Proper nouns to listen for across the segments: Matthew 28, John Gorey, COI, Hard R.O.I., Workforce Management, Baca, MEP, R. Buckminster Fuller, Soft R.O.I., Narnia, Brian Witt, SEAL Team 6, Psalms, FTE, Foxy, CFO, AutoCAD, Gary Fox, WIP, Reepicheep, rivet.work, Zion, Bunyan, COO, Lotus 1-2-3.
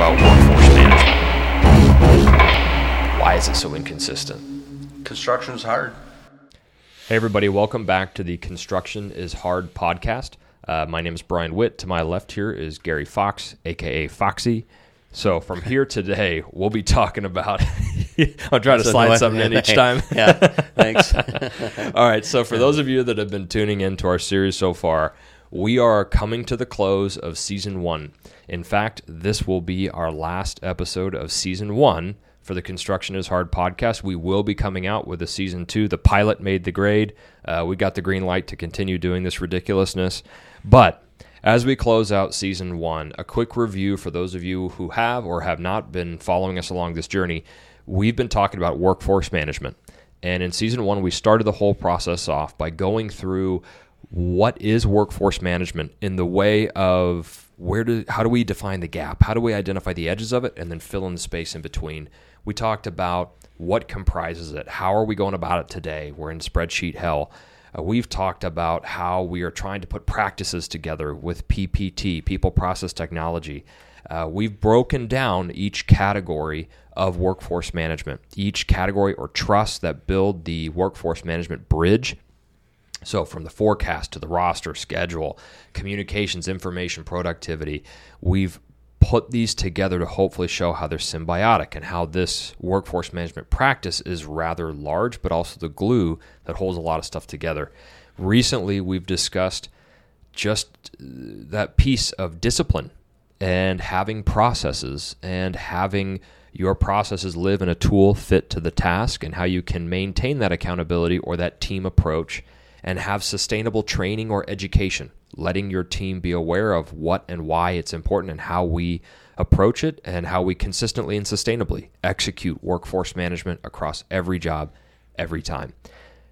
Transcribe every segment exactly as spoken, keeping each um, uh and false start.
about workforce management. Why is it so inconsistent? Construction is hard. Hey everybody, welcome back to the Construction is Hard podcast. Uh, my name is Brian Witt. To my left here is Gary Fox, aka Foxy. So from here today, we'll be talking about... I'll try to so slide no, something no, in no, each time. Yeah, thanks. All right, so for those of you that have been tuning into our series so far, we are coming to the close of Season one. In fact, this will be our last episode of Season one for the Construction is Hard podcast. We will be coming out with a Season two. The pilot made the grade. Uh, we got the green light to continue doing this ridiculousness. But... as we close out Season one, a quick review for those of you who have or have not been following us along this journey. We've been talking about workforce management. And in Season one, we started the whole process off by going through what is workforce management in the way of where do how do we define the gap? How do we identify the edges of it and then fill in the space in between? We talked about what comprises it. How are we going about it today? We're in spreadsheet hell. Uh, we've talked about how we are trying to put practices together with P P T, people, process, technology. Uh, we've broken down each category of workforce management, each category or trust that build the workforce management bridge. So from the forecast to the roster, schedule, communications, information, productivity, we've put these together to hopefully show how they're symbiotic and how this workforce management practice is rather large, but also the glue that holds a lot of stuff together. Recently, we've discussed just that piece of discipline and having processes and having your processes live in a tool fit to the task and how you can maintain that accountability or that team approach and have sustainable training or education, letting your team be aware of what and why it's important and how we approach it and how we consistently and sustainably execute workforce management across every job, every time.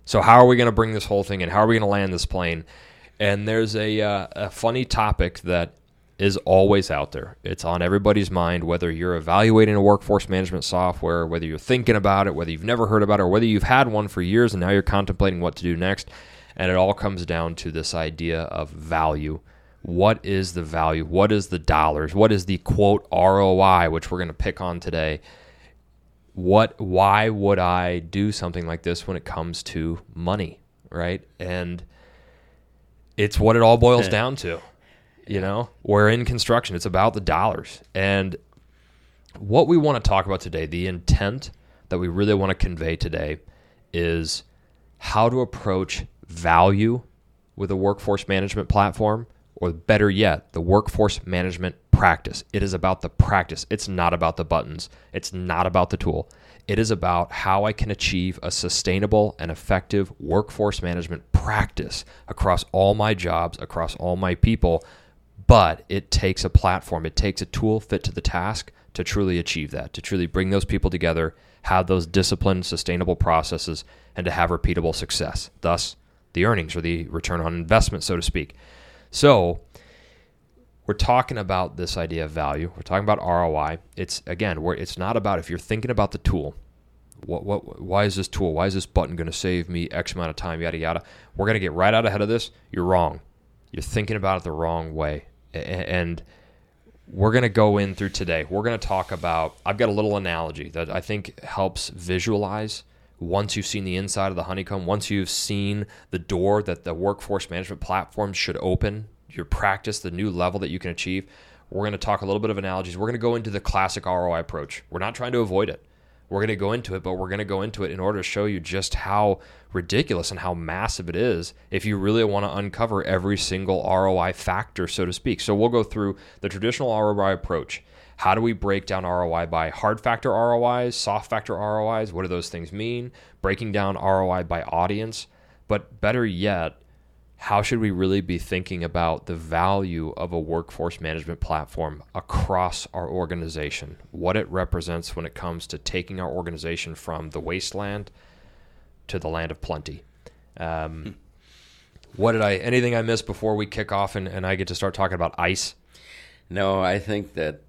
So how are we going to bring this whole thing in? How are we going to land this plane? And there's a, uh, a funny topic that is always out there. It's on everybody's mind, whether you're evaluating a workforce management software, whether you're thinking about it, whether you've never heard about it, or whether you've had one for years and now you're contemplating what to do next. And it all comes down to this idea of value. What is the value? What is the dollars? What is the quote R O I, which we're going to pick on today? What? Why would I do something like this when it comes to money, right? And it's what it all boils down to. You know, we're in construction. It's about the dollars. And what we want to talk about today, the intent that we really want to convey today is how to approach value with a workforce management platform, or better yet, the workforce management practice. It is about the practice. It's not about the buttons. It's not about the tool. It is about how I can achieve a sustainable and effective workforce management practice across all my jobs, across all my people, but it takes a platform. It takes a tool fit to the task to truly achieve that, to truly bring those people together, have those disciplined, sustainable processes, and to have repeatable success. Thus, the earnings or the return on investment, so to speak. So we're talking about this idea of value. We're talking about R O I. It's, again, where it's not about if you're thinking about the tool, what, what, why is this tool? Why is this button going to save me X amount of time, yada, yada. We're going to get right out ahead of this. You're wrong. You're thinking about it the wrong way. And we're going to go in through today. We're going to talk about, I've got a little analogy that I think helps visualize. Once you've seen the inside of the honeycomb, once you've seen the door that the workforce management platform should open, your practice, the new level that you can achieve, we're going to talk a little bit of analogies. We're going to go into the classic R O I approach. We're not trying to avoid it. We're going to go into it, but we're going to go into it in order to show you just how ridiculous and how massive it is if you really want to uncover every single R O I factor, so to speak. So we'll go through the traditional R O I approach. How do we break down R O I by hard factor R O Is, soft factor R O Is? What do those things mean? Breaking down R O I by audience. But better yet, how should we really be thinking about the value of a workforce management platform across our organization? What it represents when it comes to taking our organization from the wasteland to the land of plenty. Um, what did I, anything I missed before we kick off and, and I get to start talking about ICE? No, I think that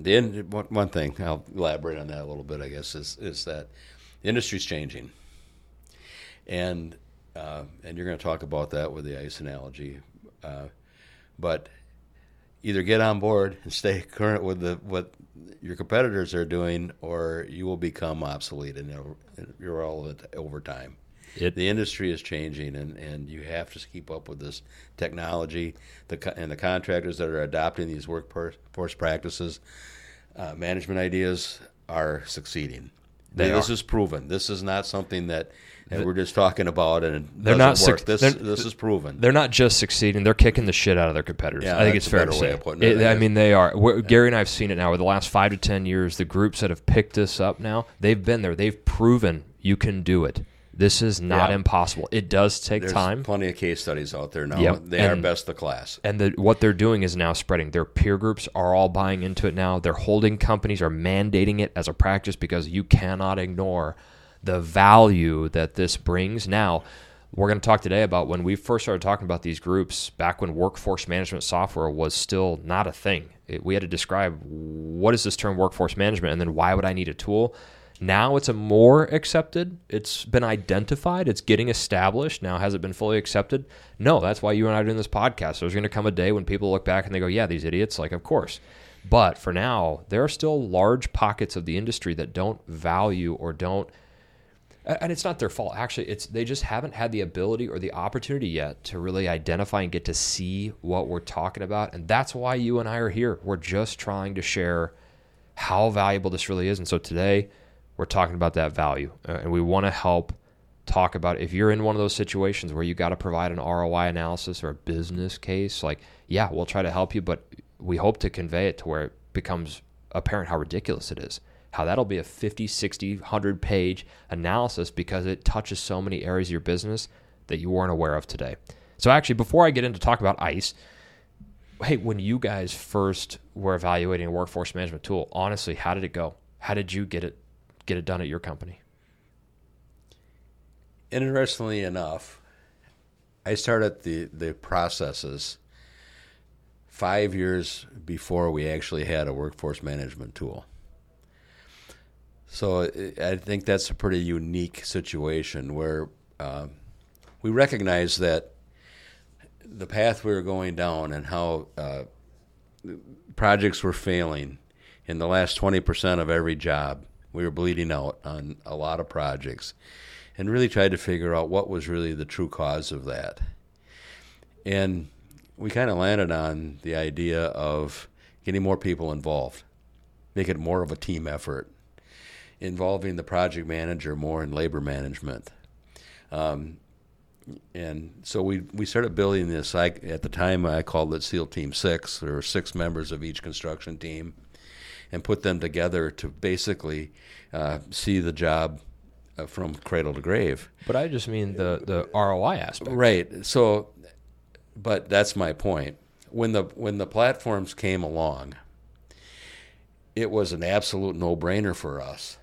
The end, one thing, I'll elaborate on that a little bit, I guess, is, is that the industry's changing. And uh, and you're going to talk about that with the ICE analogy. Uh, but either get on board and stay current with the what your competitors are doing, or you will become obsolete and irrelevant over time. It, the industry is changing, and, and you have to keep up with this technology. The and the contractors that are adopting these workforce practices, uh, management ideas are succeeding. They this are. is proven. This is not something that the, we're just talking about and it doesn't not work. Su- this, this is proven. They're not just succeeding. They're kicking the shit out of their competitors. Yeah, I think it's fair to say. It, it, I mean, they are. Yeah. Gary and I have seen it now. Over the last five to ten years, the groups that have picked this up now, they've been there. They've proven you can do it. This is not yeah. impossible. It does take There's time. There's plenty of case studies out there now. Yep. They and, are best of class. And the, what they're doing is now spreading. Their peer groups are all buying into it now. Their holding companies are mandating it as a practice because you cannot ignore the value that this brings. Now, we're going to talk today about when we first started talking about these groups back when workforce management software was still not a thing. It, we had to describe what is this term workforce management, and then why would I need a tool? Now it's a more accepted. It's been identified. It's getting established. Now, has it been fully accepted? No, that's why you and I are doing this podcast. There's going to come a day when people look back and they go, yeah, these idiots, like, of course. But for now, there are still large pockets of the industry that don't value or don't, and it's not their fault. Actually, it's they just haven't had the ability or the opportunity yet to really identify and get to see what we're talking about. And that's why you and I are here. We're just trying to share how valuable this really is. And so today, we're talking about that value, uh, and we want to help talk about if you're in one of those situations where you got to provide an R O I analysis or a business case, like, yeah, we'll try to help you, but we hope to convey it to where it becomes apparent how ridiculous it is, how that'll be a fifty, sixty, one hundred page analysis because it touches so many areas of your business that you weren't aware of today. So actually, before I get into talk about ICE, hey, when you guys first were evaluating a workforce management tool, honestly, how did it go? How did you get it? get it done at your company? Interestingly enough, I started the, the processes five years before we actually had a workforce management tool. So I think that's a pretty unique situation where uh, we recognize that the path we were going down and how uh, projects were failing in the last twenty percent of every job. We were bleeding out on a lot of projects and really tried to figure out what was really the true cause of that. And we kind of landed on the idea of getting more people involved, make it more of a team effort, involving the project manager more in labor management. Um, and so we, we started building this. I, at the time, I called it SEAL Team six. There were six members of each construction team, and put them together to basically uh, see the job uh, from cradle to grave. But I just mean the, the R O I aspect. Right. So, but that's my point. When the when the platforms came along, it was an absolute no-brainer for us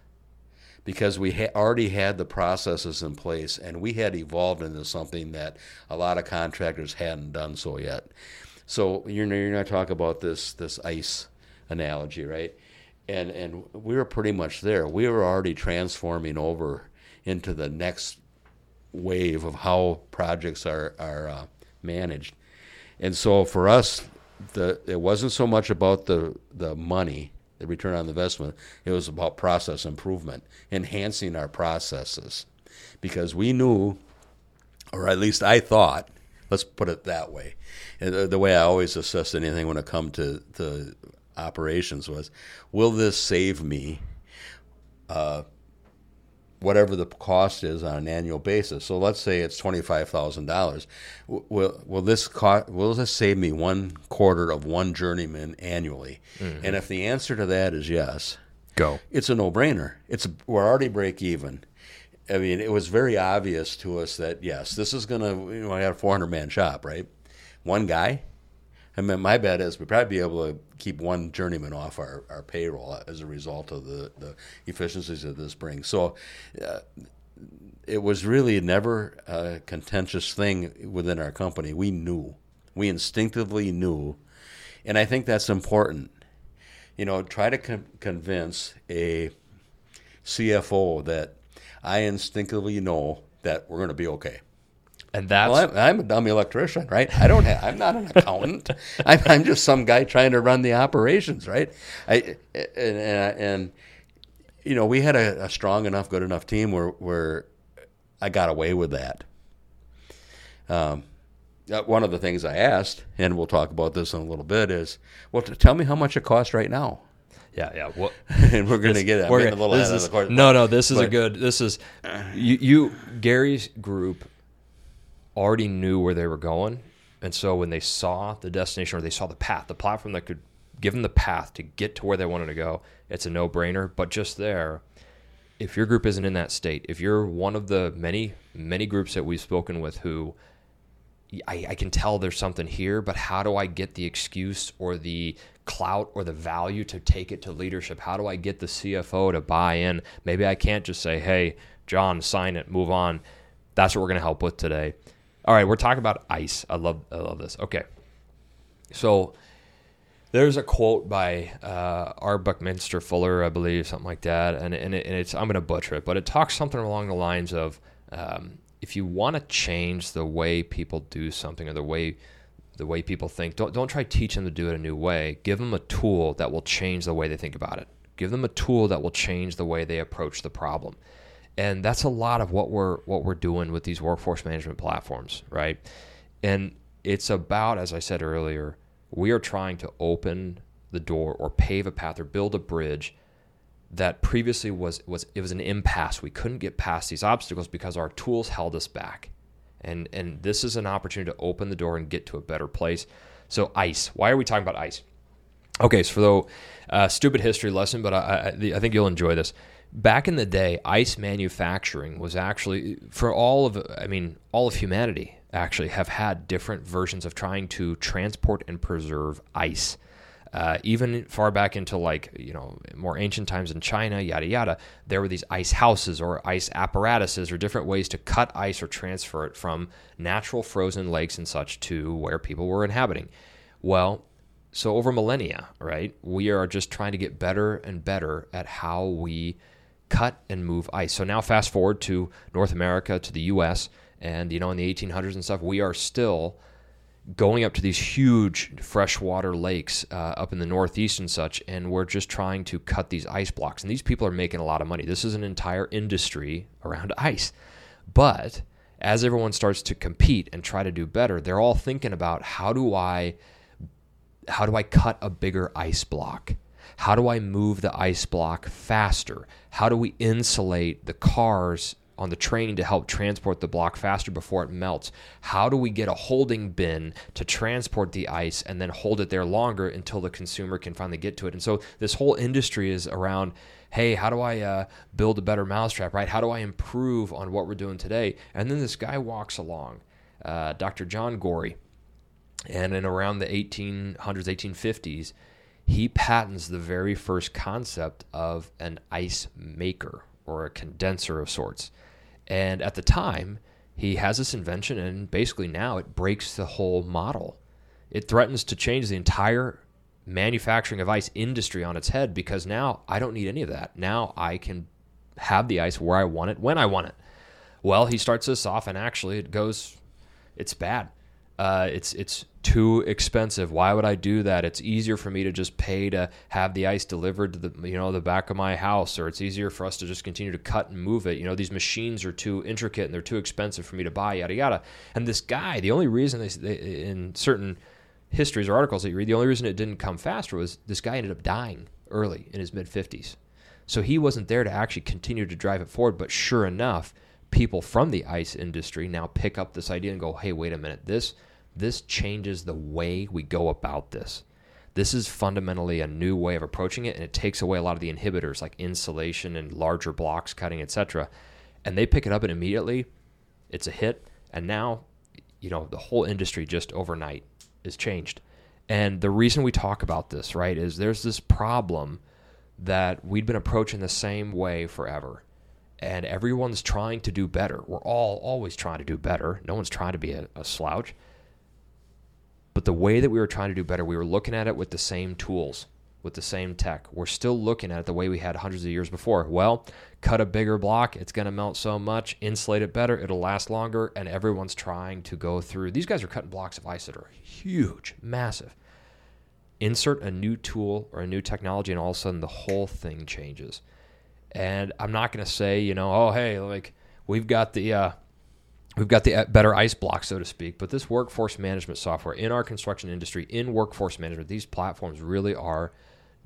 because we ha- already had the processes in place, and we had evolved into something that a lot of contractors hadn't done so yet. So you're, you're not talking about this this ICE analogy, right? And and we were pretty much there. We were already transforming over into the next wave of how projects are are uh, managed. And so for us, the it wasn't so much about the the money, the return on investment. It was about process improvement, enhancing our processes, because we knew, or at least I thought. Let's put it that way. And the, the way I always assess anything when it comes to to operations was, will this save me uh, whatever the cost is on an annual basis? So let's say it's twenty-five thousand dollars. Will will this cost, will this save me one quarter of one journeyman annually? Mm-hmm. And if the answer to that is yes, go. It's a no-brainer. It's we're already break even. I mean, it was very obvious to us that yes, this is going to. You know, I had a four hundred man shop, right? One guy. I mean, my bet is we'd probably be able to keep one journeyman off our, our payroll as a result of the, the efficiencies that this brings. So uh, it was really never a contentious thing within our company. We knew. We instinctively knew. And I think that's important. You know, try to con- convince a C F O that I instinctively know that we're going to be okay. And that's well, I'm, I'm a dumb electrician, right? I don't have, I'm not an accountant. I'm, I'm just some guy trying to run the operations, right? I and, and, and you know, we had a, a strong enough, good enough team where where I got away with that. Um, one of the things I asked, and we'll talk about this in a little bit, is, well, t- tell me how much it costs right now. Yeah, yeah. Well, and we're going to get it. We're gonna, a little out is, of the course. No, no. This is but, a good. This is you, you. Gary's group already knew where they were going, and so when they saw the destination or they saw the path, the platform that could give them the path to get to where they wanted to go, it's a no-brainer. But just there, if your group isn't in that state, if you're one of the many, many groups that we've spoken with who I, I can tell there's something here, but how do I get the excuse or the clout or the value to take it to leadership? How do I get the C F O to buy in? Maybe I can't just say, hey, John, sign it, move on. That's what we're going to help with today. All right, we're talking about ice. I love I love this. Okay. So there's a quote by uh, R. Buckminster Fuller, I believe, something like that, and and, it, and it's I'm going to butcher it, but it talks something along the lines of um, if you want to change the way people do something or the way the way people think, don't don't try to teach them to do it a new way. Give them a tool that will change the way they think about it. Give them a tool that will change the way they approach the problem. And that's a lot of what we're what we're doing with these workforce management platforms, right? And it's about, as I said earlier, we are trying to open the door or pave a path or build a bridge that previously was was it was an impasse. We couldn't get past these obstacles because our tools held us back. And and this is an opportunity to open the door and get to a better place. So ice. Why are we talking about ice? Okay, so a uh, stupid history lesson, but I, I I think you'll enjoy this. Back in the day, ice manufacturing was actually, for all of, I mean, all of humanity actually have had different versions of trying to transport and preserve ice. Uh, even far back into like, you know, more ancient times in China, yada, yada, there were these ice houses or ice apparatuses or different ways to cut ice or transfer it from natural frozen lakes and such to where people were inhabiting. Well, so over millennia, right, we are just trying to get better and better at how we cut and move ice. So now fast forward to North America, to the U S, and, you know, in the eighteen hundreds and stuff, we are still going up to these huge freshwater lakes uh, up in the Northeast and such, and we're just trying to cut these ice blocks. And these people are making a lot of money. This is an entire industry around ice. But as everyone starts to compete and try to do better, they're all thinking about how do I, how do I cut a bigger ice block? How do I move the ice block faster? How do we insulate the cars on the train to help transport the block faster before it melts? How do we get a holding bin to transport the ice and then hold it there longer until the consumer can finally get to it? And so this whole industry is around, hey, how do I uh, build a better mousetrap, right? How do I improve on what we're doing today? And then this guy walks along, uh, Doctor John Gorey, and in around the eighteen hundreds, eighteen fifties, he patents the very first concept of an ice maker or a condenser of sorts. And at the time, he has this invention, and basically now it breaks the whole model. It threatens to change the entire manufacturing of ice industry on its head because now I don't need any of that. Now I can have the ice where I want it, when I want it. Well, he starts this off, and actually it goes, it's bad. Uh, it's it's too expensive. Why would I do that? It's easier for me to just pay to have the ice delivered to the, you know, the back of my house, or it's easier for us to just continue to cut and move it. You know, these machines are too intricate and they're too expensive for me to buy, yada, yada. And this guy, the only reason they, they in certain histories or articles that you read, the only reason it didn't come faster was this guy ended up dying early in his mid-fifties. So he wasn't there to actually continue to drive it forward, but sure enough, people from the ice industry now pick up this idea and go, hey, wait a minute, this this changes the way we go about this. This is fundamentally a new way of approaching it, and it takes away a lot of the inhibitors like insulation and larger blocks cutting, et cetera. And they pick it up, and immediately it's a hit. And now, you know, the whole industry just overnight is changed. And the reason we talk about this, right, is there's this problem that we've been approaching the same way forever. And everyone's trying to do better. We're all always trying to do better. No one's trying to be a, a slouch. But the way that we were trying to do better, we were looking at it with the same tools, with the same tech. We're still looking at it the way we had hundreds of years before. Well, cut a bigger block. It's going to melt so much. Insulate it better. It'll last longer. And everyone's trying to go through. These guys are cutting blocks of ice that are huge, massive. Insert a new tool or a new technology, and all of a sudden the whole thing changes. And I'm not going to say, you know, oh, hey, like we've got the uh, we've got the better ice block, so to speak. But this workforce management software in our construction industry, in workforce management, these platforms really are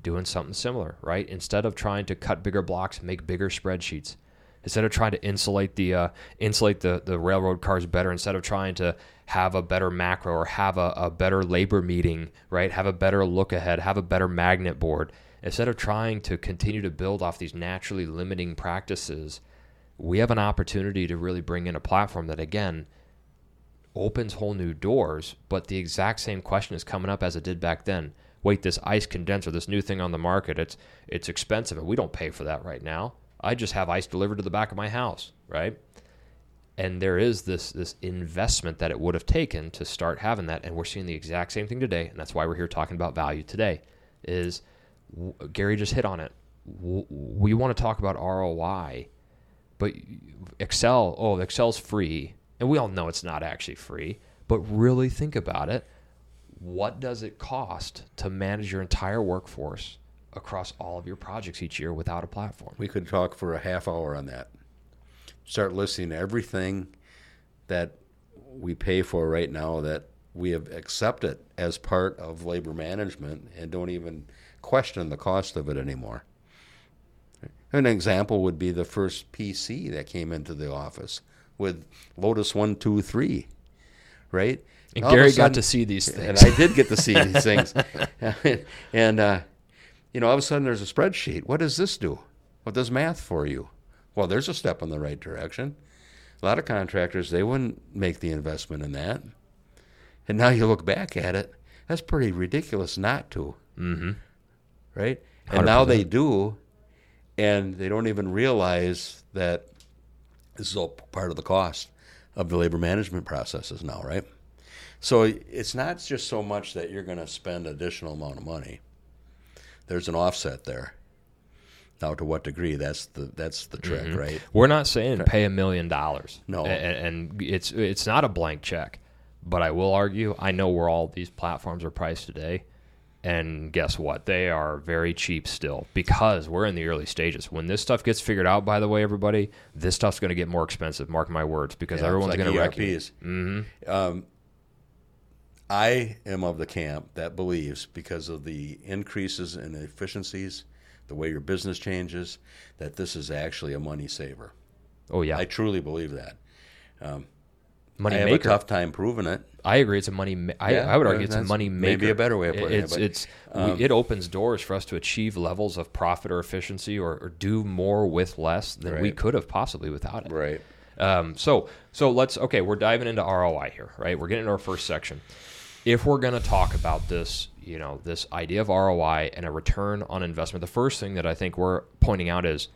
doing something similar, right? Instead of trying to cut bigger blocks, make bigger spreadsheets. Instead of trying to insulate the uh, insulate the, the railroad cars better, instead of trying to have a better macro or have a, a better labor meeting, right? Have a better look ahead, have a better magnet board. Instead of trying to continue to build off these naturally limiting practices, we have an opportunity to really bring in a platform that, again, opens whole new doors, but the exact same question is coming up as it did back then. Wait, this ice condenser, this new thing on the market, it's it's expensive, and we don't pay for that right now. I just have ice delivered to the back of my house, right? And there is this this investment that it would have taken to start having that, and we're seeing the exact same thing today, and that's why we're here talking about value today. Is Gary just hit on it. We want to talk about R O I, but Excel, oh, Excel's free, and we all know it's not actually free, but really think about it. What does it cost to manage your entire workforce across all of your projects each year without a platform? We could talk for a half hour on that. Start listing everything that we pay for right now that we have accepted as part of labor management and don't even question the cost of it anymore. An example would be the first P C that came into the office with Lotus one two three, right? And all Gary sudden, got to see these things. And I did get to see these things. And, uh, you know, all of a sudden there's a spreadsheet. What does this do? What does math for you? Well, there's a step in the right direction. A lot of contractors, they wouldn't make the investment in that. And now you look back at it, that's pretty ridiculous not to. Mm-hmm. Right? And one hundred percent. Now they do, and they don't even realize that this is all part of the cost of the labor management processes now, right? So it's not just so much that you're going to spend an additional amount of money. There's an offset there. Now, to what degree? That's the that's the trick, mm-hmm. right? We're not saying pay a million dollars. No. And, and it's it's not a blank check. But I will argue, I know where all these platforms are priced today. And guess what? They are very cheap still because we're in the early stages. When this stuff gets figured out, by the way, everybody, this stuff's going to get more expensive, mark my words, because yeah, everyone's like going to recognize. Mm-hmm. Um I am of the camp that believes because of the increases in efficiencies, the way your business changes, that this is actually a money saver. Oh, yeah. I truly believe that. Um, money I have maker. A tough time proving it. I agree. It's a money ma- I, yeah, I would argue it's a money maker. Maybe a better way of putting it's, it. It's, um, we, it opens doors for us to achieve levels of profit or efficiency or, or do more with less than right. we could have possibly without it. Right. Um, so so let's, okay, we're diving into R O I here, right? We're getting into our first section. If we're going to talk about this, you know, this idea of R O I and a return on investment, the first thing that I think we're pointing out is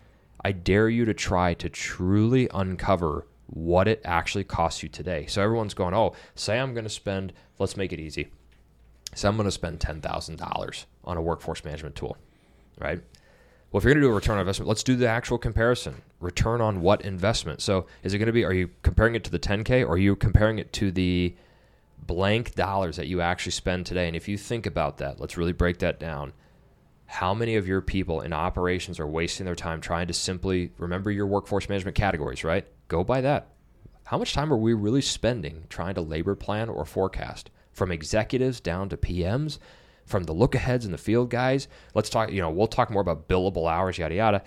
I dare you to try to truly uncover what it actually costs you today. So everyone's going, oh, say I'm going to spend, let's make it easy. Say I'm going to spend ten thousand dollars on a workforce management tool, right? Well, if you're going to do a return on investment, let's do the actual comparison. Return on what investment? So is it going to be, are you comparing it to the ten K or are you comparing it to the blank dollars that you actually spend today? And if you think about that, let's really break that down. How many of your people in operations are wasting their time trying to simply remember your workforce management categories, right? Go by that. How much time are we really spending trying to labor plan or forecast from executives down to P Ms, from the look aheads and the field guys? Let's talk, you know, we'll talk more about billable hours, yada, yada.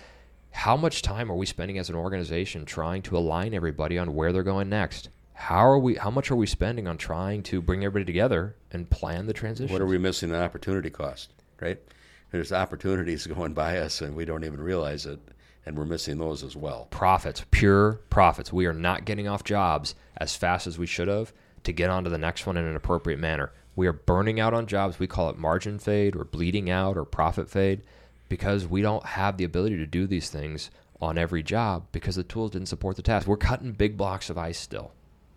How much time are we spending as an organization trying to align everybody on where they're going next? How are we? How much are we spending on trying to bring everybody together and plan the transition? What are we missing in opportunity cost, right? There's opportunities going by us, and we don't even realize it, and we're missing those as well. Profits, pure profits. We are not getting off jobs as fast as we should have to get onto the next one in an appropriate manner. We are burning out on jobs. We call it margin fade or bleeding out or profit fade because we don't have the ability to do these things on every job because the tools didn't support the task. We're cutting big blocks of ice still.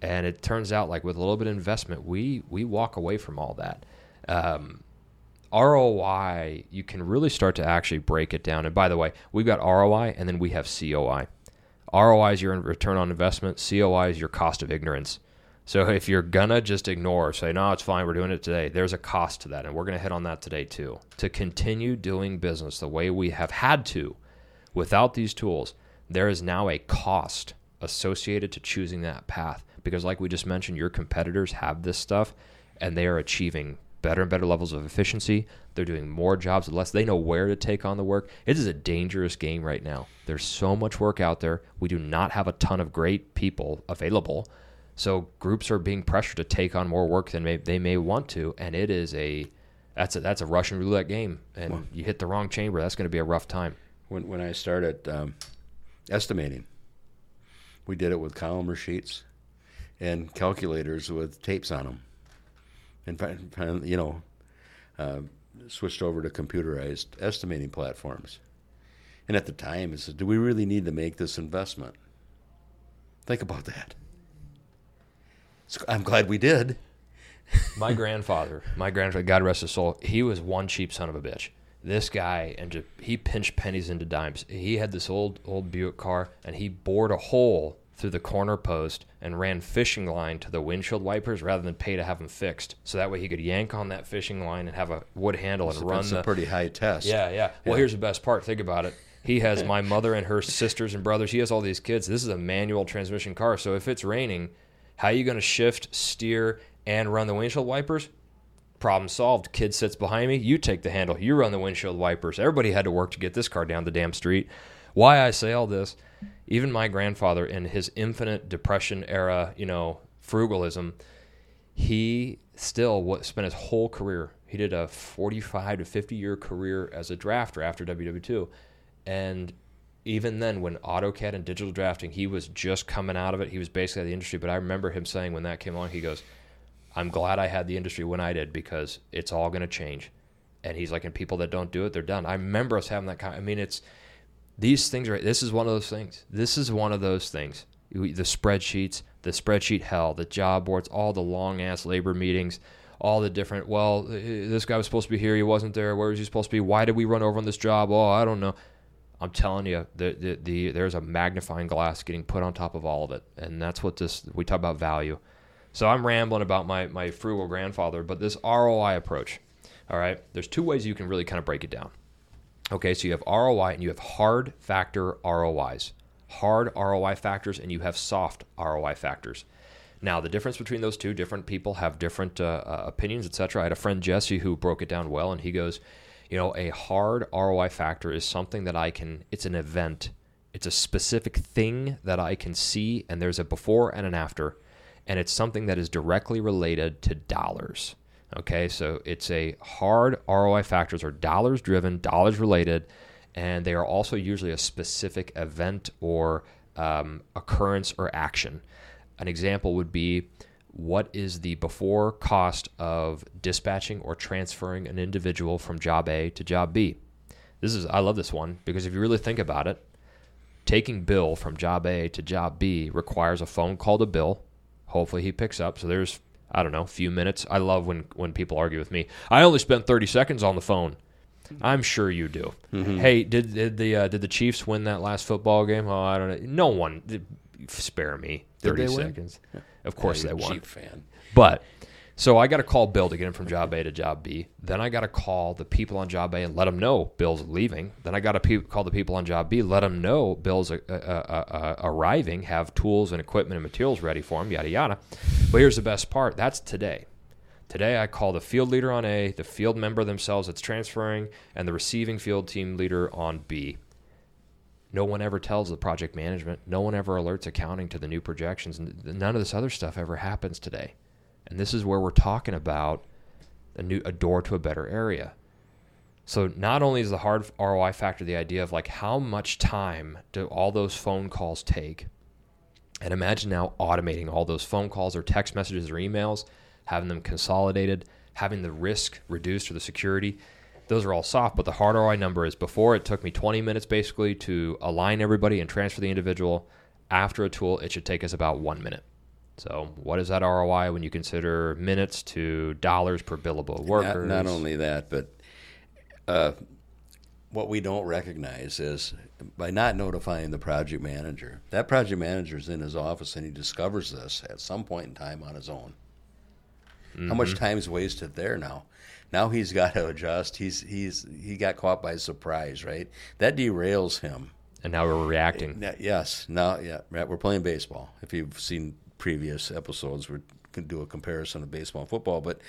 And it turns out, like with a little bit of investment, we we walk away from all that. Um, R O I, you can really start to actually break it down. And by the way, we've got R O I and then we have C O I. R O I is your return on investment. C O I is your cost of ignorance. So if you're going to just ignore, say, no, it's fine, we're doing it today, there's a cost to that, and we're going to hit on that today too. To continue doing business the way we have had to without these tools, there is now a cost associated to choosing that path because, like we just mentioned, your competitors have this stuff, and they are achieving better and better levels of efficiency. They're doing more jobs with less. They know where to take on the work. It is a dangerous game right now. There's so much work out there. We do not have a ton of great people available. So groups are being pressured to take on more work than may, they may want to, and it is a that's a that's a Russian roulette game. And well, you hit the wrong chamber, that's going to be a rough time. When when I started um, estimating, we did it with columnar sheets and calculators with tapes on them, and you know, uh, switched over to computerized estimating platforms. And at the time, I said, "Do we really need to make this investment?" Think about that. So I'm glad we did. My grandfather, my grandfather, God rest his soul, he was one cheap son of a bitch. This guy, and just, he pinched pennies into dimes. He had this old old Buick car, and he bored a hole through the corner post and ran fishing line to the windshield wipers rather than pay to have them fixed. So that way he could yank on that fishing line and have a wood handle and run the... That's a pretty high test. Yeah, yeah. Well, yeah. Here's the best part. Think about it. He has my mother and her sisters and brothers. He has all these kids. This is a manual transmission car. So if it's raining, how are you going to shift, steer, and run the windshield wipers? Problem solved. Kid sits behind me. You take the handle. You run the windshield wipers. Everybody had to work to get this car down the damn street. Why I say all this... Even my grandfather, in his infinite Depression era, you know, frugalism, he still spent his whole career. He did a forty-five to fifty year career as a drafter after W W two. And even then, when AutoCAD and digital drafting, he was just coming out of it. He was basically out of the industry. But I remember him saying when that came along, he goes, "I'm glad I had the industry when I did because it's all going to change." And he's like, "And people that don't do it, they're done." I remember us having that kind. I mean, it's. These things are, this is one of those things. This is one of those things. The spreadsheets, the spreadsheet hell, the job boards, all the long-ass labor meetings, all the different, well, this guy was supposed to be here, he wasn't there, where was he supposed to be, why did we run over on this job, oh, I don't know. I'm telling you, the, the, the, there's a magnifying glass getting put on top of all of it, and that's what this, we talk about value. So I'm rambling about my, my frugal grandfather, but this R O I approach, all right, there's two ways you can really kind of break it down. Okay, so you have R O I and you have hard factor R O Is. Hard R O I factors and you have soft R O I factors. Now, the difference between those two, different people have different uh, uh, opinions, et cetera. I had a friend, Jesse, who broke it down well, and he goes, you know, a hard R O I factor is something that I can, it's an event. It's a specific thing that I can see, and there's a before and an after, and it's something that is directly related to dollars. Okay, so it's a hard R O I factors are dollars driven, dollars related, and they are also usually a specific event or um, occurrence or action. An example would be, what is the before cost of dispatching or transferring an individual from job A to job B? This is, I love this one because if you really think about it, taking Bill from job A to job B requires a phone call to Bill. Hopefully he picks up. So there's I don't know, few minutes. I love when, when people argue with me. I only spent thirty seconds on the phone. I'm sure you do. Mm-hmm. Hey, did did the uh, did the Chiefs win that last football game? Oh, I don't know. No one. Did, spare me thirty seconds. Win? Of course yeah, they won. Chief fan. But so I got to call Bill to get him from job A to job B. Then I got to call the people on job A and let them know Bill's leaving. Then I got to pe- call the people on job B, let them know Bill's uh, uh, uh, arriving, have tools and equipment and materials ready for him, yada, yada. But here's the best part. That's today. Today I call the field leader on A, the field member themselves that's transferring, and the receiving field team leader on B. No one ever tells the project management. No one ever alerts accounting to the new projections. None of this other stuff ever happens today. And this is where we're talking about a new a door to a better area. So not only is the hard R O I factor the idea of like how much time do all those phone calls take, and imagine now automating all those phone calls or text messages or emails, having them consolidated, having the risk reduced or the security. Those are all soft, but the hard R O I number is before it took me twenty minutes basically to align everybody and transfer the individual. After a tool, it should take us about one minute. So what is that R O I when you consider minutes to dollars per billable worker? Not, not only that, but uh, what we don't recognize is by not notifying the project manager, that project manager is in his office and he discovers this at some point in time on his own. Mm-hmm. How much time's wasted there now? Now he's got to adjust. He's he's he got caught by surprise, right? That derails him. And now we're reacting. Yes. Now, yeah, we're playing baseball. If you've seen previous episodes, we can do a comparison of baseball and football. But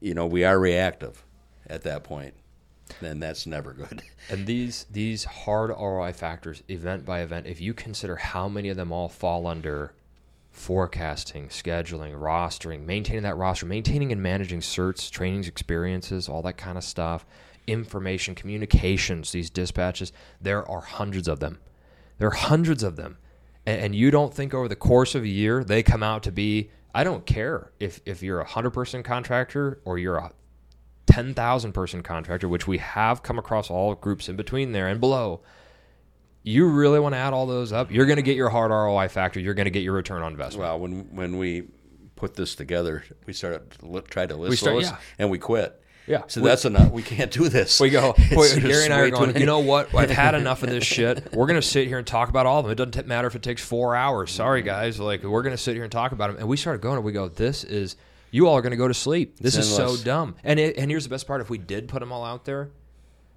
you know, we are reactive at that point, and that's never good. And these these hard R O I factors, event by event, if you consider how many of them all fall under forecasting, scheduling, rostering, maintaining that roster, maintaining and managing certs, trainings, experiences, all that kind of stuff, information, communications, these dispatches, there are hundreds of them. There are hundreds of them. And, and you don't think over the course of a year they come out to be, I don't care if, if you're a one hundred person contractor or you're a ten thousand person contractor, which we have come across all groups in between there and below. You really want to add all those up, you're going to get your hard R O I factor. You're going to get your return on investment. Well, when when we put this together, we started to look, try to list we start, those, yeah. and we quit. Yeah. So we, that's enough. We can't do this. We go, boy, Gary and I are going, you know what? I've had enough of this shit. We're going to sit here and talk about all of them. It doesn't t- matter if it takes four hours. Sorry, guys. Like, we're going to sit here and talk about them. And we started going, and we go, this is, you all are going to go to sleep. This it's is endless. So dumb. And it, and here's the best part. If we did put them all out there,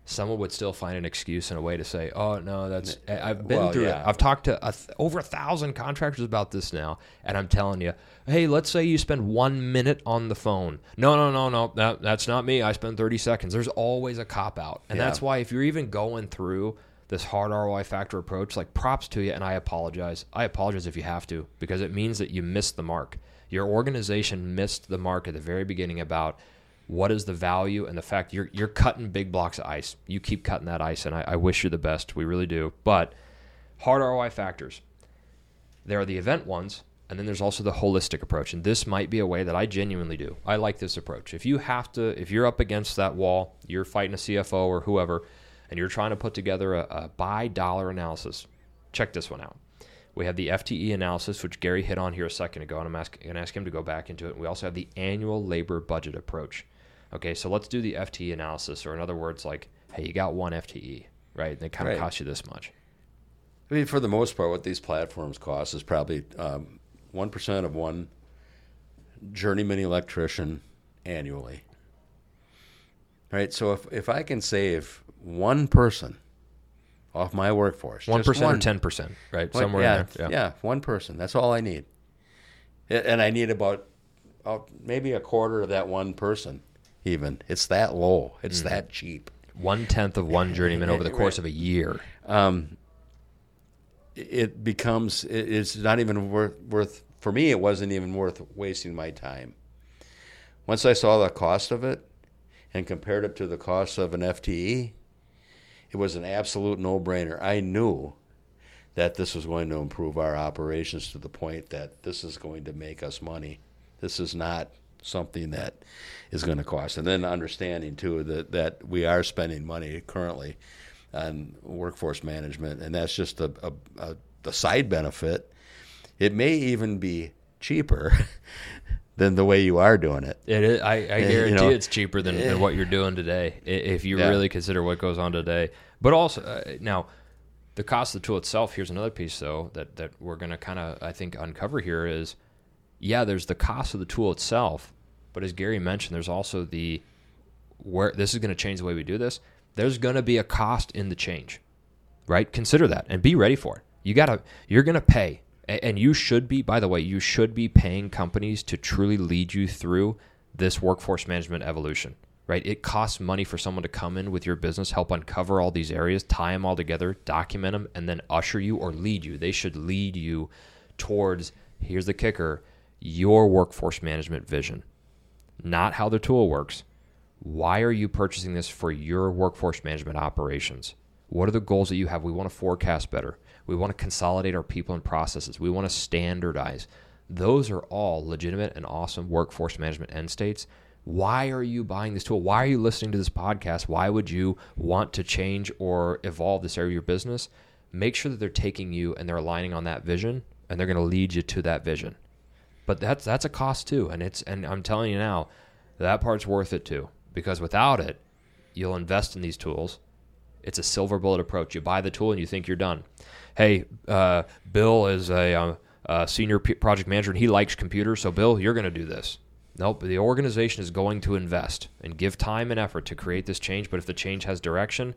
someone would still find an excuse and a way to say, oh, no, that's I've been well, through yeah. it. I've talked to a th- over a thousand contractors about this now, and I'm telling you, hey, let's say you spend one minute on the phone. No, no, no, no, that, that's not me. I spend thirty seconds. There's always a cop-out. And yeah. that's why if you're even going through this hard R O I factor approach, like, props to you, and I apologize. I apologize if you have to, because it means that you missed the mark. Your organization missed the mark at the very beginning about what is the value and the fact you're you're cutting big blocks of ice. You keep cutting that ice, and I, I wish you the best. We really do. But hard R O I factors, there are the event ones, and then there's also the holistic approach. And this might be a way that I genuinely do. I like this approach. If you have to, if you're up against that wall, you're fighting a C F O or whoever, and you're trying to put together a, a by dollar analysis, check this one out. We have the F T E analysis, which Gary hit on here a second ago, and I'm going to ask him to go back into it. And we also have the annual labor budget approach. Okay, so let's do the F T E analysis, or in other words, like, hey, you got one F T E, right? And it kind of right. costs you this much. I mean, for the most part, what these platforms cost is probably um, one percent of one journeyman electrician annually. All right, so if, if I can save one person off my workforce, one percent just one, or ten percent, right? One, Somewhere yeah, in there. Yeah. yeah, one person. That's all I need. And I need about oh, maybe a quarter of that one person. Even it's that low, it's mm-hmm. that cheap. One tenth of one journeyman over the course right. of a year. Um, it becomes. It's not even worth. Worth for me, it wasn't even worth wasting my time. Once I saw the cost of it and compared it to the cost of an F T E, it was an absolute no-brainer. I knew that this was going to improve our operations to the point that this is going to make us money. This is not something that is going to cost. And then understanding, too, that, that we are spending money currently on workforce management, and that's just a, a, a, a side benefit. It may even be cheaper than the way you are doing it. It is, I, I and, guarantee you know, it's cheaper than, than what you're doing today, if you yeah. really consider what goes on today. But also, uh, now, the cost of the tool itself, here's another piece, though, that, that we're going to kind of, I think, uncover here is, yeah, there's the cost of the tool itself, but as Gary mentioned, there's also the where this is going to change the way we do this. There's going to be a cost in the change, right? Consider that and be ready for it. You gotta, you're going to pay, and you should be. By the way, you should be paying companies to truly lead you through this workforce management evolution, right? It costs money for someone to come in with your business, help uncover all these areas, tie them all together, document them, and then usher you or lead you. They should lead you towards. Here's the kicker. Your workforce management vision, not how the tool works. Why are you purchasing this for your workforce management operations? What are the goals that you have? We want to forecast better. We want to consolidate our people and processes. We want to standardize. Those are all legitimate and awesome workforce management end states. Why are you buying this tool? Why are you listening to this podcast? Why would you want to change or evolve this area of your business? Make sure that they're taking you and they're aligning on that vision, and they're going to lead you to that vision. But that's that's a cost too, and it's and I'm telling you now, that part's worth it too, because without it, you'll invest in these tools. It's a silver bullet approach. You buy the tool and you think you're done. Hey, uh, Bill is a uh, uh, senior p- project manager and he likes computers, so Bill, you're going to do this. Nope, the organization is going to invest and give time and effort to create this change, but if the change has direction,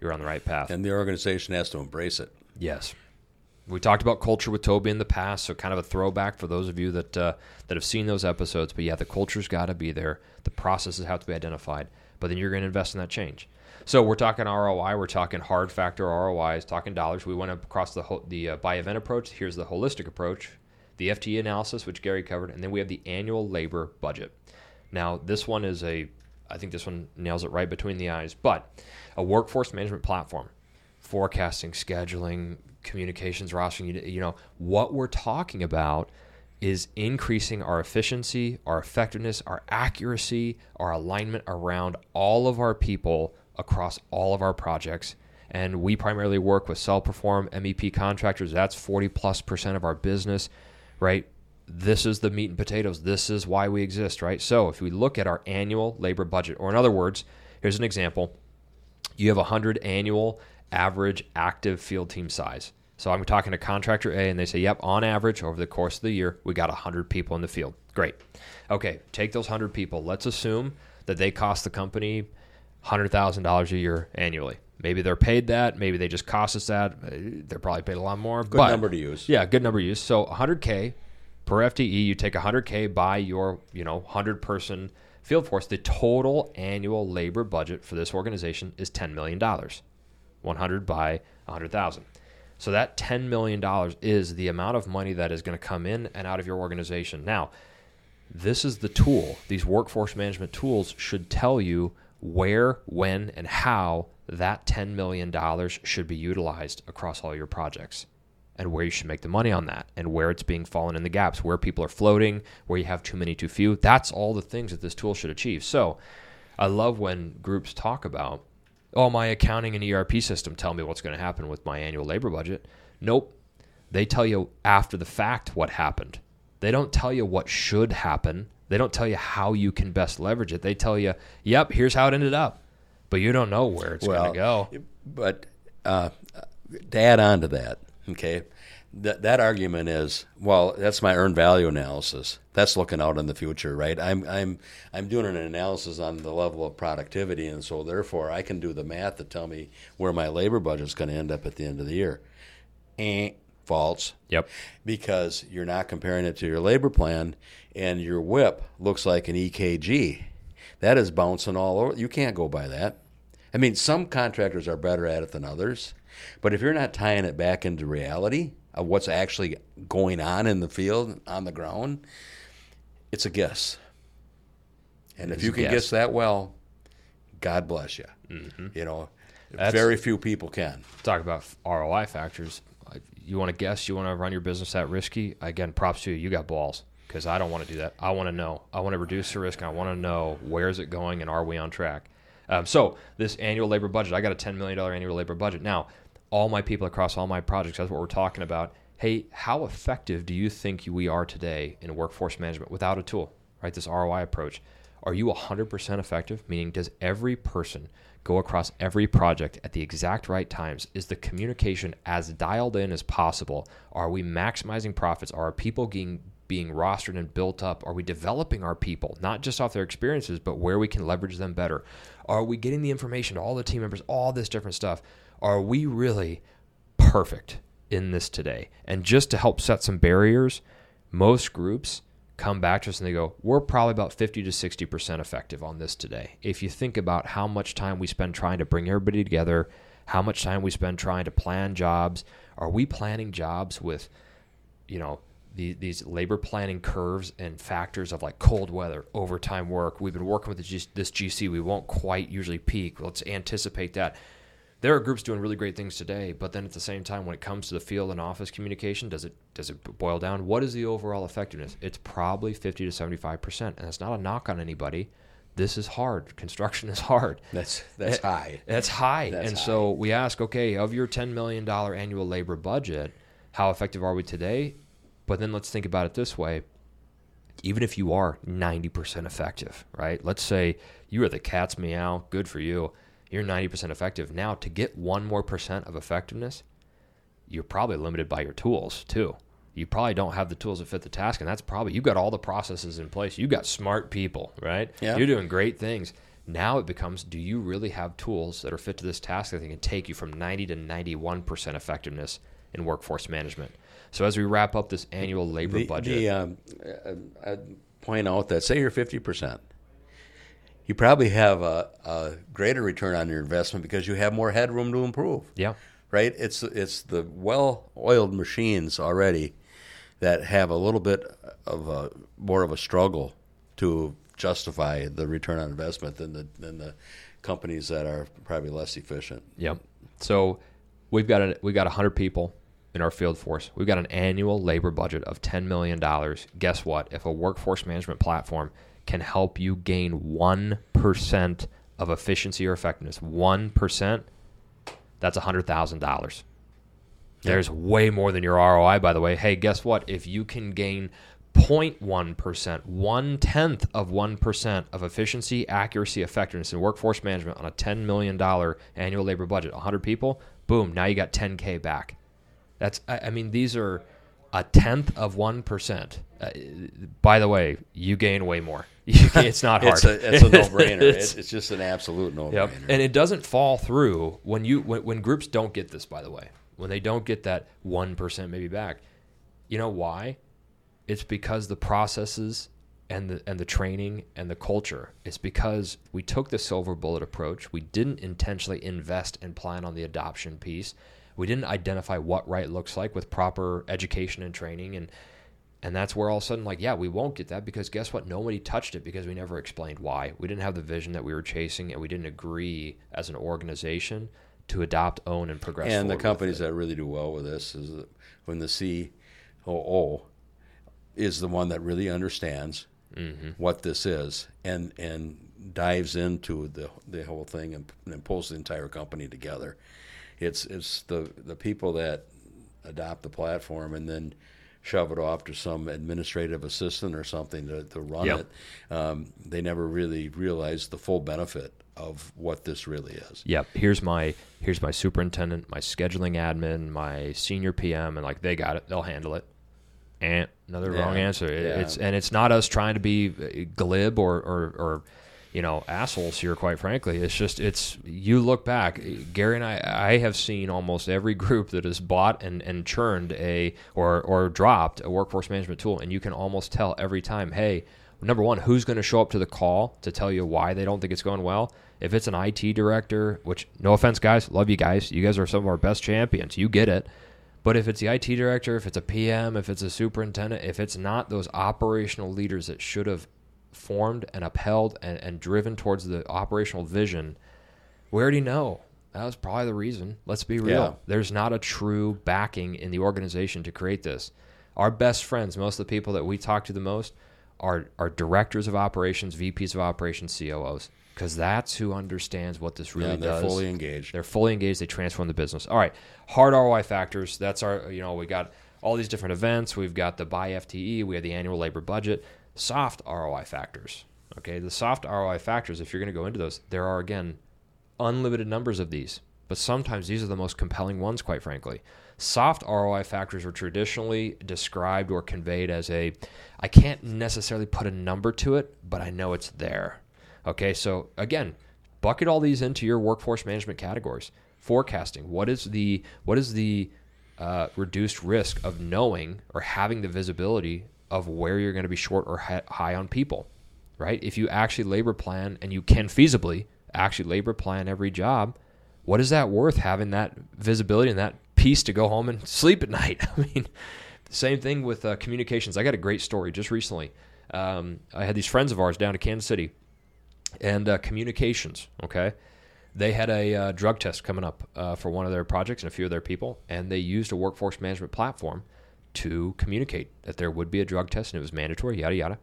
you're on the right path. And the organization has to embrace it. Yes. We talked about culture with Toby in the past, so kind of a throwback for those of you that uh, that have seen those episodes. But yeah, the culture's got to be there. The processes have to be identified. But then you're going to invest in that change. So we're talking R O I. We're talking hard factor R O Is, talking dollars. We went up across the, ho- the uh, by event approach. Here's the holistic approach, the F T E analysis, which Gary covered, and then we have the annual labor budget. Now, this one is a, I think this one nails it right between the eyes, but a workforce management platform, forecasting, scheduling, communications, rostering, you know, what we're talking about is increasing our efficiency, our effectiveness, our accuracy, our alignment around all of our people across all of our projects. And we primarily work with self-perform M E P contractors. That's forty plus percent of our business, right? This is the meat and potatoes. This is why we exist, right? So if we look at our annual labor budget, or in other words, here's an example. You have one hundred annual average active field team size. So I'm talking to contractor A, and they say, yep, on average, over the course of the year, we got one hundred people in the field. Great. Okay, take those one hundred people. Let's assume that they cost the company one hundred thousand dollars a year annually. Maybe they're paid that. Maybe they just cost us that. They're probably paid a lot more. Good but, number to use. Yeah, good number to use. So one hundred K per F T E, you take one hundred K by your, you know, one hundred person field force. The total annual labor budget for this organization is ten million dollars, one hundred by one hundred thousand. So that ten million dollars is the amount of money that is going to come in and out of your organization. Now, this is the tool. These workforce management tools should tell you where, when, and how that ten million dollars should be utilized across all your projects and where you should make the money on that and where it's being fallen in the gaps, where people are floating, where you have too many, too few. That's all the things that this tool should achieve. So I love when groups talk about, oh, my accounting and E R P system tell me what's going to happen with my annual labor budget. Nope. They tell you after the fact what happened. They don't tell you what should happen. They don't tell you how you can best leverage it. They tell you, yep, here's how it ended up. But you don't know where it's well, going to go. But uh, to add on to that, okay, th- that argument is, well, that's my earned value analysis. That's looking out in the future, right? I'm I'm I'm doing an analysis on the level of productivity, and so therefore I can do the math to tell me where my labor budget is going to end up at the end of the year. Eh, false. Yep. Because you're not comparing it to your labor plan, and your W I P looks like an E K G. That is bouncing all over. You can't go by that. I mean, some contractors are better at it than others, but if you're not tying it back into reality of what's actually going on in the field, on the ground, it's a guess. And if you can guess. guess that well, God bless you. Mm-hmm. You know, That's, very few people can. Talk about R O I factors. You want to guess, you want to run your business that risky? Again, props to you. You got balls. Because I don't want to do that. I want to know. I want to reduce the risk. And I want to know where is it going and are we on track. Um, so this annual labor budget, I got a ten million dollars annual labor budget. Now, all my people across all my projects, that's what we're talking about. Hey, how effective do you think we are today in workforce management without a tool, right? This R O I approach. Are you one hundred percent effective? Meaning, does every person go across every project at the exact right times? Is the communication as dialed in as possible? Are we maximizing profits? Are our people getting being rostered and built up? Are we developing our people, not just off their experiences, but where we can leverage them better? Are we getting the information to all the team members, all this different stuff? Are we really perfect in this today? And just to help set some barriers, most groups come back to us and they go, we're probably about fifty to sixty percent effective on this today. If you think about how much time we spend trying to bring everybody together, how much time we spend trying to plan jobs, are we planning jobs with, you know, The, these labor planning curves and factors of like cold weather, overtime work. We've been working with the G- this G C. We won't quite usually peak. Let's anticipate that. There are groups doing really great things today, but then at the same time, when it comes to the field and office communication, does it does it boil down? What is the overall effectiveness? It's probably fifty to seventy-five percent, and that's not a knock on anybody. This is hard. Construction is hard. That's that's it, high. That's high. That's and high. So we ask, okay, of your ten million dollars annual labor budget, how effective are we today? But then let's think about it this way. Even if you are ninety percent effective, right? Let's say you are the cat's meow, good for you, you're ninety percent effective. Now, to get one more percent of effectiveness, you're probably limited by your tools too. You probably don't have the tools that fit the task, and that's probably, you've got all the processes in place. You've got smart people, right? Yeah. You're doing great things. Now it becomes, do you really have tools that are fit to this task that can take you from ninety to ninety-one percent effectiveness in workforce management? So as we wrap up this annual labor the, budget. The, um, I'd point out that, say you're fifty percent. You probably have a, a greater return on your investment because you have more headroom to improve. Yeah. Right? It's, it's the well-oiled machines already that have a little bit of a more of a struggle to justify the return on investment than the than the companies that are probably less efficient. Yep. So we've got a, we've got one hundred people in our field force. We've got an annual labor budget of ten million dollars. Guess what? If a workforce management platform can help you gain one percent of efficiency or effectiveness, one percent, that's one hundred thousand dollars. There's way more than your R O I, by the way. Hey, guess what? If you can gain zero point one percent, one-tenth of one percent of efficiency, accuracy, effectiveness in workforce management on a ten million dollars annual labor budget, one hundred people, boom, now you got ten K back. That's, I mean, these are a tenth of one percent. Uh, by the way, you gain way more. It's not hard. It's a, it's a no-brainer. it's, it's just an absolute no-brainer. Yep. And it doesn't fall through when you when, when groups don't get this, by the way. When they don't get that one percent maybe back. You know why? It's because the processes and the and the training and the culture. It's because we took the silver bullet approach. We didn't intentionally invest and plan on the adoption piece. We didn't identify what right looks like with proper education and training. And and that's where all of a sudden, like, yeah, we won't get that because guess what? Nobody touched it because we never explained why. We didn't have the vision that we were chasing, and we didn't agree as an organization to adopt, own, and progress. And the companies that really do well with this is when the C O O is the one that really understands mm-hmm. what this is and and dives into the the whole thing and, and pulls the entire company together. It's it's the, the people that adopt the platform and then shove it off to some administrative assistant or something to, to run yep. it. Um, they never really realize the full benefit of what this really is. Yep. Here's my here's my superintendent, my scheduling admin, my senior P M, and like they got it. They'll handle it. And another yeah. wrong answer. It, yeah. It's and it's not us trying to be glib or, or or you know assholes here. Quite frankly, it's just it's you look back. Gary and I, I have seen almost every group that has bought and, and churned a or or dropped a workforce management tool, and you can almost tell every time. Hey, number one, who's going to show up to the call to tell you why they don't think it's going well? If it's an I T director, which no offense, guys, love you guys. You guys are some of our best champions. You get it. But if it's the I T director, if it's a P M, if it's a superintendent, if it's not those operational leaders that should have formed and upheld and, and driven towards the operational vision, we already know that was probably the reason. Let's be real. Yeah. There's not a true backing in the organization to create this. Our best friends, most of the people that we talk to the most, are, are directors of operations, V Ps of operations, C O Os. Because that's who understands what this really yeah, they're does. They're fully engaged. They're fully engaged. They transform the business. All right, hard R O I factors. That's our, you know, we got all these different events. We've got the buy F T E. We have the annual labor budget. Soft R O I factors. Okay, the soft R O I factors, if you're going to go into those, there are, again, unlimited numbers of these. But sometimes these are the most compelling ones, quite frankly. Soft R O I factors were traditionally described or conveyed as a, I can't necessarily put a number to it, but I know it's there. Okay, so again, bucket all these into your workforce management categories. Forecasting, what is the what is the uh, reduced risk of knowing or having the visibility of where you're going to be short or ha- high on people, right? If you actually labor plan and you can feasibly actually labor plan every job, what is that worth having that visibility and that peace to go home and sleep at night? I mean, same thing with uh, communications. I got a great story just recently. Um, I had these friends of ours down to Kansas City. And uh, communications, okay? They had a uh, drug test coming up uh, for one of their projects and a few of their people, and they used a workforce management platform to communicate that there would be a drug test and it was mandatory, yada, yada.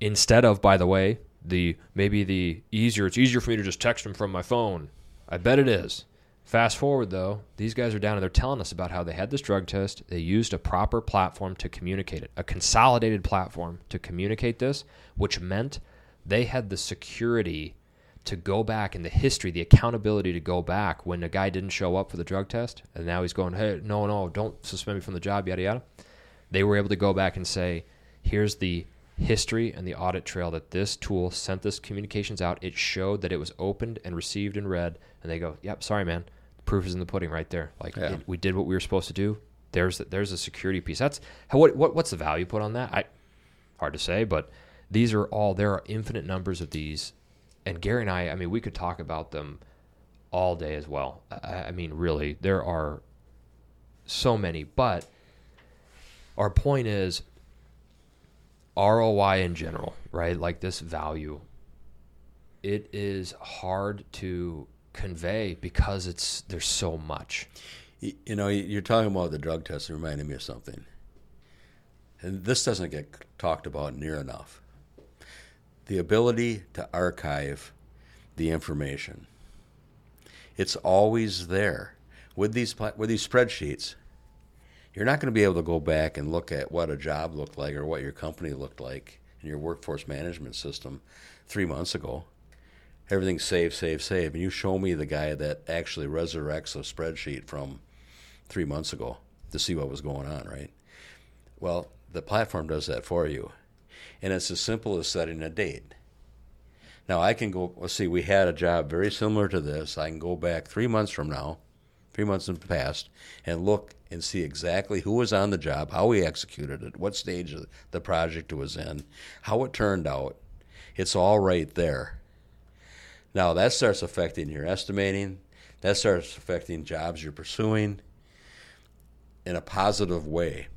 Instead of, by the way, the maybe the easier, it's easier for me to just text them from my phone. I bet it is. Fast forward, though, these guys are down and they're telling us about how they had this drug test. They used a proper platform to communicate it, a consolidated platform to communicate this, which meant they had the security to go back in the history, the accountability to go back when a guy didn't show up for the drug test, and now he's going, hey, no, no, don't suspend me from the job, yada, yada. They were able to go back and say, here's the history and the audit trail that this tool sent this communications out. It showed that it was opened and received and read. And they go, yep, sorry, man. The proof is in the pudding right there. Like yeah. it, we did what we were supposed to do. There's the, there's a security piece. That's how, what, what what's the value put on that? I hard to say, but these are all, there are infinite numbers of these. And Gary and I, I mean, we could talk about them all day as well. I, I mean, really, there are so many, but our point is R O I in general, right? Like this value, it is hard to convey because it's there's so much. You know, you're talking about the drug test. It reminded me of something. And this doesn't get talked about near enough. The ability to archive the information. It's always there. With these with these spreadsheets, you're not going to be able to go back and look at what a job looked like or what your company looked like in your workforce management system three months ago. Everything's save, save, save. And you show me the guy that actually resurrects a spreadsheet from three months ago to see what was going on, right? Well, the platform does that for you. And it's as simple as setting a date. Now, I can go, let's see, we had a job very similar to this. I can go back three months from now, three months in the past, and look and see exactly who was on the job, how we executed it, what stage of the project it was in, how it turned out. It's all right there. Now, that starts affecting your estimating. That starts affecting jobs you're pursuing in a positive way.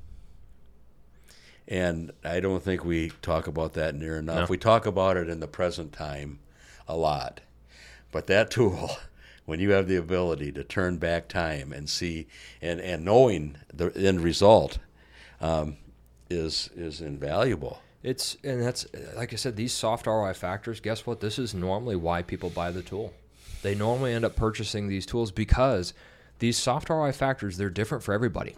And I don't think we talk about that near enough. No. We talk about it in the present time a lot. But that tool, when you have the ability to turn back time and see, and, and knowing the end result, um, is is invaluable. It's and that's, like I said, these soft R O I factors, guess what? This is normally why people buy the tool. They normally end up purchasing these tools because these soft R O I factors, they're different for everybody.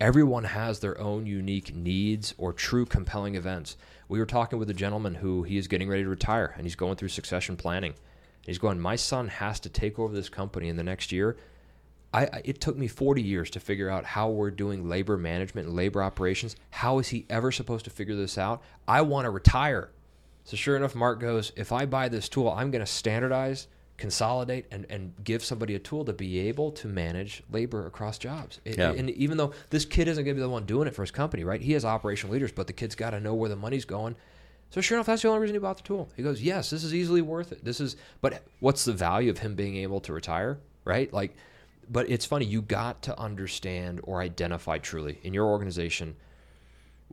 Everyone has their own unique needs or true compelling events. We were talking with a gentleman who he is getting ready to retire, and he's going through succession planning. And he's going, my son has to take over this company in the next year. I, I It took me forty years to figure out how we're doing labor management and labor operations. How is he ever supposed to figure this out? I want to retire. So sure enough, Mark goes, if I buy this tool, I'm going to standardize, consolidate, and, and give somebody a tool to be able to manage labor across jobs. It, yeah. And even though this kid isn't going to be the one doing it for his company, right? He has operational leaders, but the kid's got to know where the money's going. So sure enough, that's the only reason he bought the tool. He goes, yes, this is easily worth it. This is, but what's the value of him being able to retire, right? Like, but it's funny, you got to understand or identify truly in your organization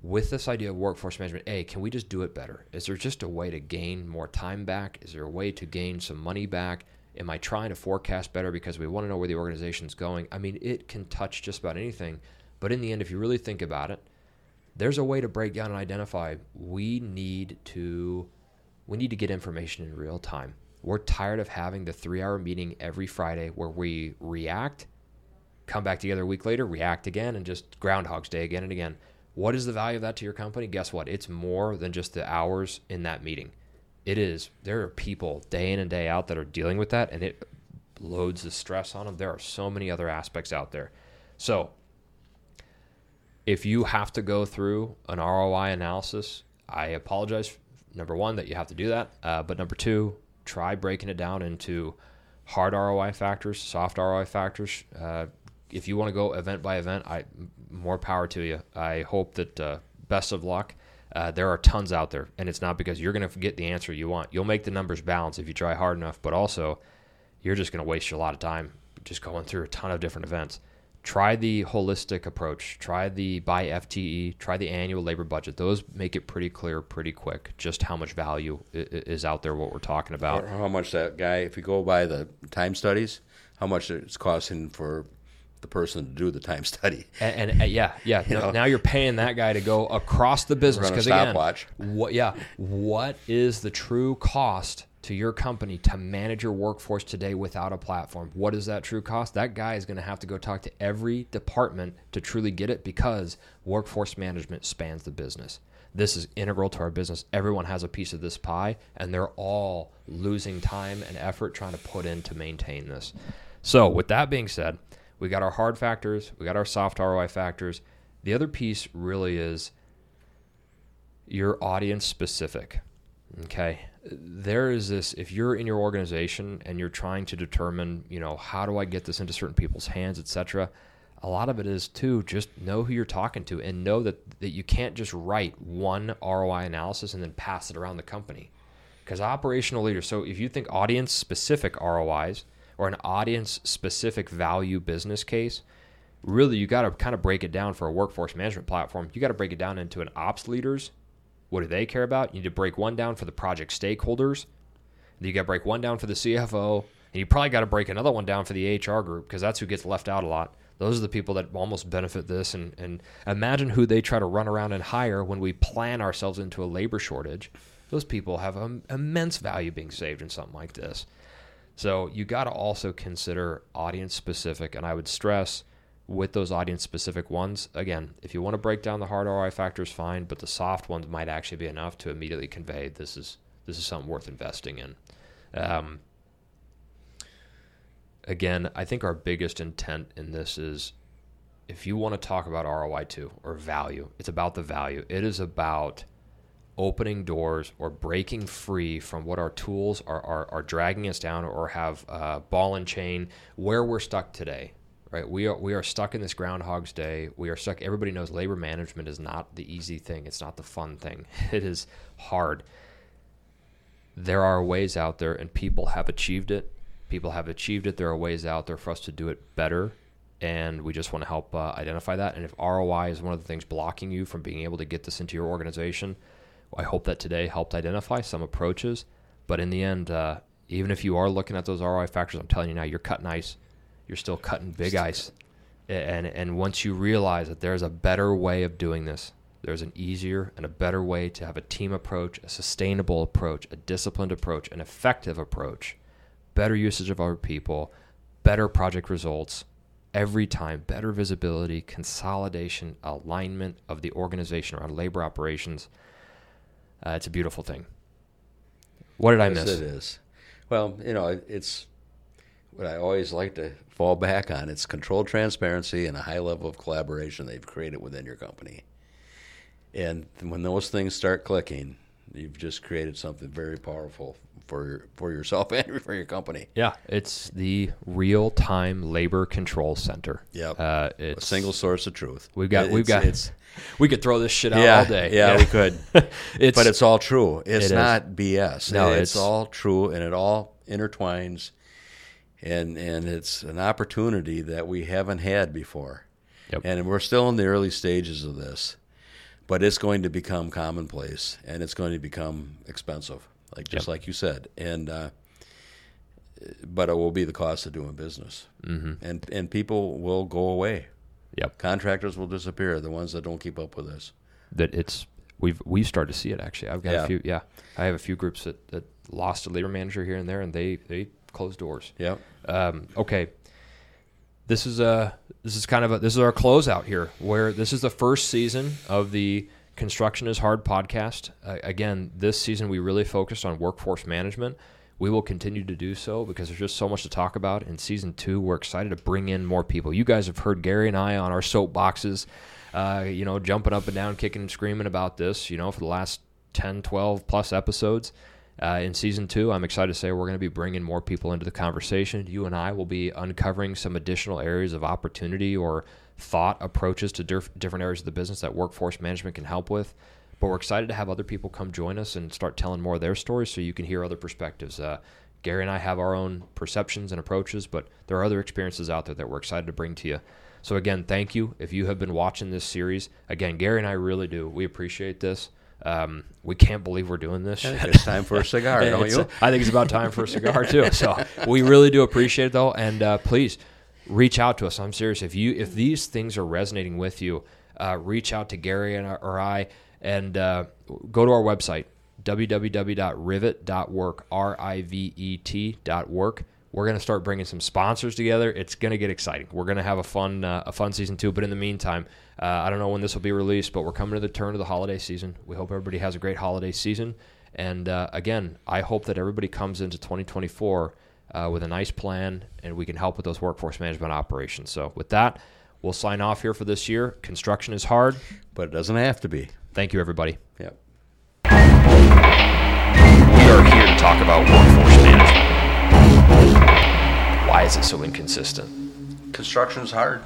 with this idea of workforce management. A, can we just do it better? Is there just a way to gain more time back? Is there a way to gain some money back? Am I trying to forecast better because we want to know where the organization's going? I mean, it can touch just about anything. But in the end, if you really think about it, there's a way to break down and identify. We need to we need to get information in real time. We're tired of having the three-hour meeting every Friday where we react, come back together a week later, react again, and just Groundhog's Day again and again. What is the value of that to your company? Guess what? It's more than just the hours in that meeting. It is. There are people day in and day out that are dealing with that, and it loads the stress on them. There are so many other aspects out there. So if you have to go through an R O I analysis, I apologize, number one, that you have to do that. Uh, but number two, try breaking it down into hard R O I factors, soft R O I factors. Uh, if you want to go event by event, I more power to you. I hope that uh, best of luck. Uh, there are tons out there, and it's not because you're going to get the answer you want. You'll make the numbers balance if you try hard enough, but also you're just going to waste a lot of time just going through a ton of different events. Try the holistic approach. Try the by F T E. Try the annual labor budget. Those make it pretty clear pretty quick just how much value is out there, what we're talking about. Or how much that guy, if you go by the time studies, how much it's costing for the person to do the time study. And, and uh, yeah, yeah. you now, now you're paying that guy to go across the business. Because again, what, yeah, what is the true cost to your company to manage your workforce today without a platform? What is that true cost? That guy is going to have to go talk to every department to truly get it because workforce management spans the business. this is integral to our business. Everyone has a piece of this pie, and they're all losing time and effort trying to put in to maintain this. So with that being said, we got our hard factors, we got our soft R O I factors. The other piece really is your audience specific, okay? There is this, if you're in your organization and you're trying to determine, you know, how do I get this into certain people's hands, et cetera, a lot of it is to just know who you're talking to and know that, that you can't just write one R O I analysis and then pass it around the company. Because operational leaders, so if you think audience-specific R O Is or an audience-specific value business case, really you got to kind of break it down for a workforce management platform. You got to break it down into an ops leader's. What do they care about? You need to break one down for the project stakeholders. You got to break one down for the C F O. And you probably got to break another one down for the H R group because that's who gets left out a lot. Those are the people that almost benefit this. And, and imagine who they try to run around and hire when we plan ourselves into a labor shortage. Those people have um, immense value being saved in something like this. So you got to also consider audience specific. And I would stress with those audience-specific ones, again, if you want to break down the hard R O I factors, fine, but the soft ones might actually be enough to immediately convey this is this is something worth investing in. Um, again, I think our biggest intent in this is if you want to talk about R O I too, or value, it's about the value. It is about opening doors or breaking free from what our tools are, are, are dragging us down or have uh, ball and chain where we're stuck today. Right, we are we are stuck in this Groundhog's Day. We are stuck. Everybody knows labor management is not the easy thing. It's not the fun thing. It is hard. There are ways out there, and people have achieved it. People have achieved it. There are ways out there for us to do it better, and we just want to help uh, identify that. And if R O I is one of the things blocking you from being able to get this into your organization, I hope that today helped identify some approaches. But in the end, uh, even if you are looking at those R O I factors, I'm telling you now, you're cutting ice. You're still cutting big still ice. Cut. And and once you realize that there's a better way of doing this, there's an easier and a better way to have a team approach, a sustainable approach, a disciplined approach, an effective approach, better usage of our people, better project results every time, better visibility, consolidation, alignment of the organization around labor operations. Uh, it's a beautiful thing. What did yes, I miss? It is. Well, you know, it's what I always like to fall back on. It's controlled transparency and a high level of collaboration they've created within your company. And when those things start clicking, you've just created something very powerful for your, for yourself and for your company. Yeah, it's the real-time labor control center. Yep, uh, it's a single source of truth. We've got, it, we've it's, got, it's, we could throw this shit out yeah, all day. Yeah, yeah. we could. it's, but it's all true. It's it not is. B S. No, it's, it's all true, and it all intertwines. And and it's an opportunity that we haven't had before. Yep. And we're still in the early stages of this. But it's going to become commonplace, and it's going to become expensive, like just yep. like you said. And uh, but it will be the cost of doing business. Mm-hmm. And and people will go away. Yep. Contractors will disappear, the ones that don't keep up with this. That it's we've we've started to see it actually. I've got yeah. a few yeah. I have a few groups that, that lost a labor manager here and there, and they, they closed doors. Yeah. Um, okay. This is a this is kind of a this is our closeout here, where this is the first season of the Construction is Hard podcast. Uh, again, this season we really focused on workforce management. We will continue to do so because there's just so much to talk about. In season two, we're excited to bring in more people. You guys have heard Gary and I on our soapboxes, uh, you know, jumping up and down, kicking and screaming about this, you know, for the last ten, twelve plus episodes. Uh, in season two, I'm excited to say we're going to be bringing more people into the conversation. You and I will be uncovering some additional areas of opportunity or thought approaches to diff- different areas of the business that workforce management can help with. But we're excited to have other people come join us and start telling more of their stories so you can hear other perspectives. Uh, Gary and I have our own perceptions and approaches, but there are other experiences out there that we're excited to bring to you. So again, thank you. If you have been watching this series, again, Gary and I really do. We appreciate this. Um, we can't believe we're doing this shit. It's time for a cigar, don't you? I think it's about time for a cigar too. So we really do appreciate it though. And, uh, please reach out to us. I'm serious. If you, if these things are resonating with you, uh, reach out to Gary and or I, and, uh, go to our website, w w w dot rivet dot work, R I V E T dot work. We're going to start bringing some sponsors together. It's going to get exciting. We're going to have a fun uh, a fun season too. But in the meantime, uh, I don't know when this will be released, but we're coming to the turn of the holiday season. We hope everybody has a great holiday season. And uh, again, I hope that everybody comes into twenty twenty-four uh, with a nice plan, and we can help with those workforce management operations. So with that, we'll sign off here for this year. Construction is hard, but it doesn't have to be. Thank you, everybody. Yep. We are here to talk about workforce management. Why is it so inconsistent? Construction is hard.